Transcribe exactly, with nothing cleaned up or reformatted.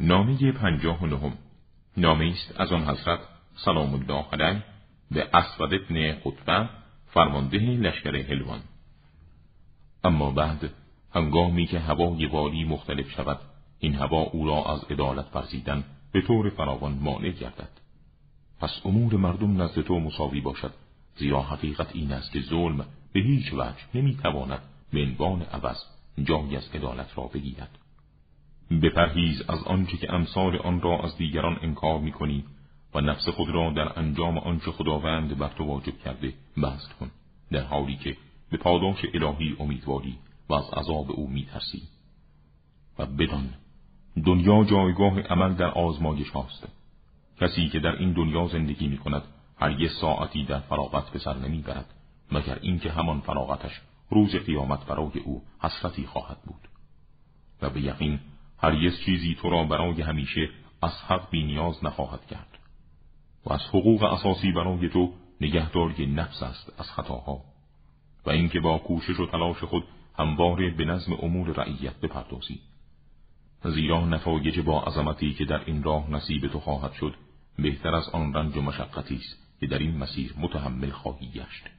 نامه پنجاه و نهم نامه است از آن حضرت سلام الله علیه به اسود ابن قطبه فرمانده لشکر هلوان. اما بعد هنگامی که هوای والی مختلف شود، این هوا او را از عدالت ورزیدن به طور فراوان مانع گردد. پس امور مردم نزد تو مساوی باشد، زیرا حقیقت این است که ظلم به هیچ وجه نمیتواند به عنوان عوض جایی از عدالت را بگیرد. بپرهیز از آنچه که امثال آن را از دیگران انکار می‌کنی و نفس خود را در انجام آنچه خداوند بر تو واجب کرده بست کن، در حالی که به پاداش الهی امیدواری و از عذاب او می‌ترسی. و بدان دنیا جایگاه عمل در آزمایش هاست. کسی که در این دنیا زندگی می‌کند هر یک ساعتی در فراغت به سر نمی‌برد، مگر اینکه همان فراغتش روز قیامت برای او حسرتی خواهد بود. و به یقین هر یک چیزی تو را برای همیشه از حق بی نیاز نخواهد کرد. و از حقوق اساسی برای تو نگهداری نفس است از خطاها، و اینکه با کوشش و تلاش خود همواره به نظم امور رعیت بپردازی، زیرا نتایج با عظمتی که در این راه نصیب تو خواهد شد بهتر از آن رنج و مشقتی است که در این مسیر متحمل خواهی گشت.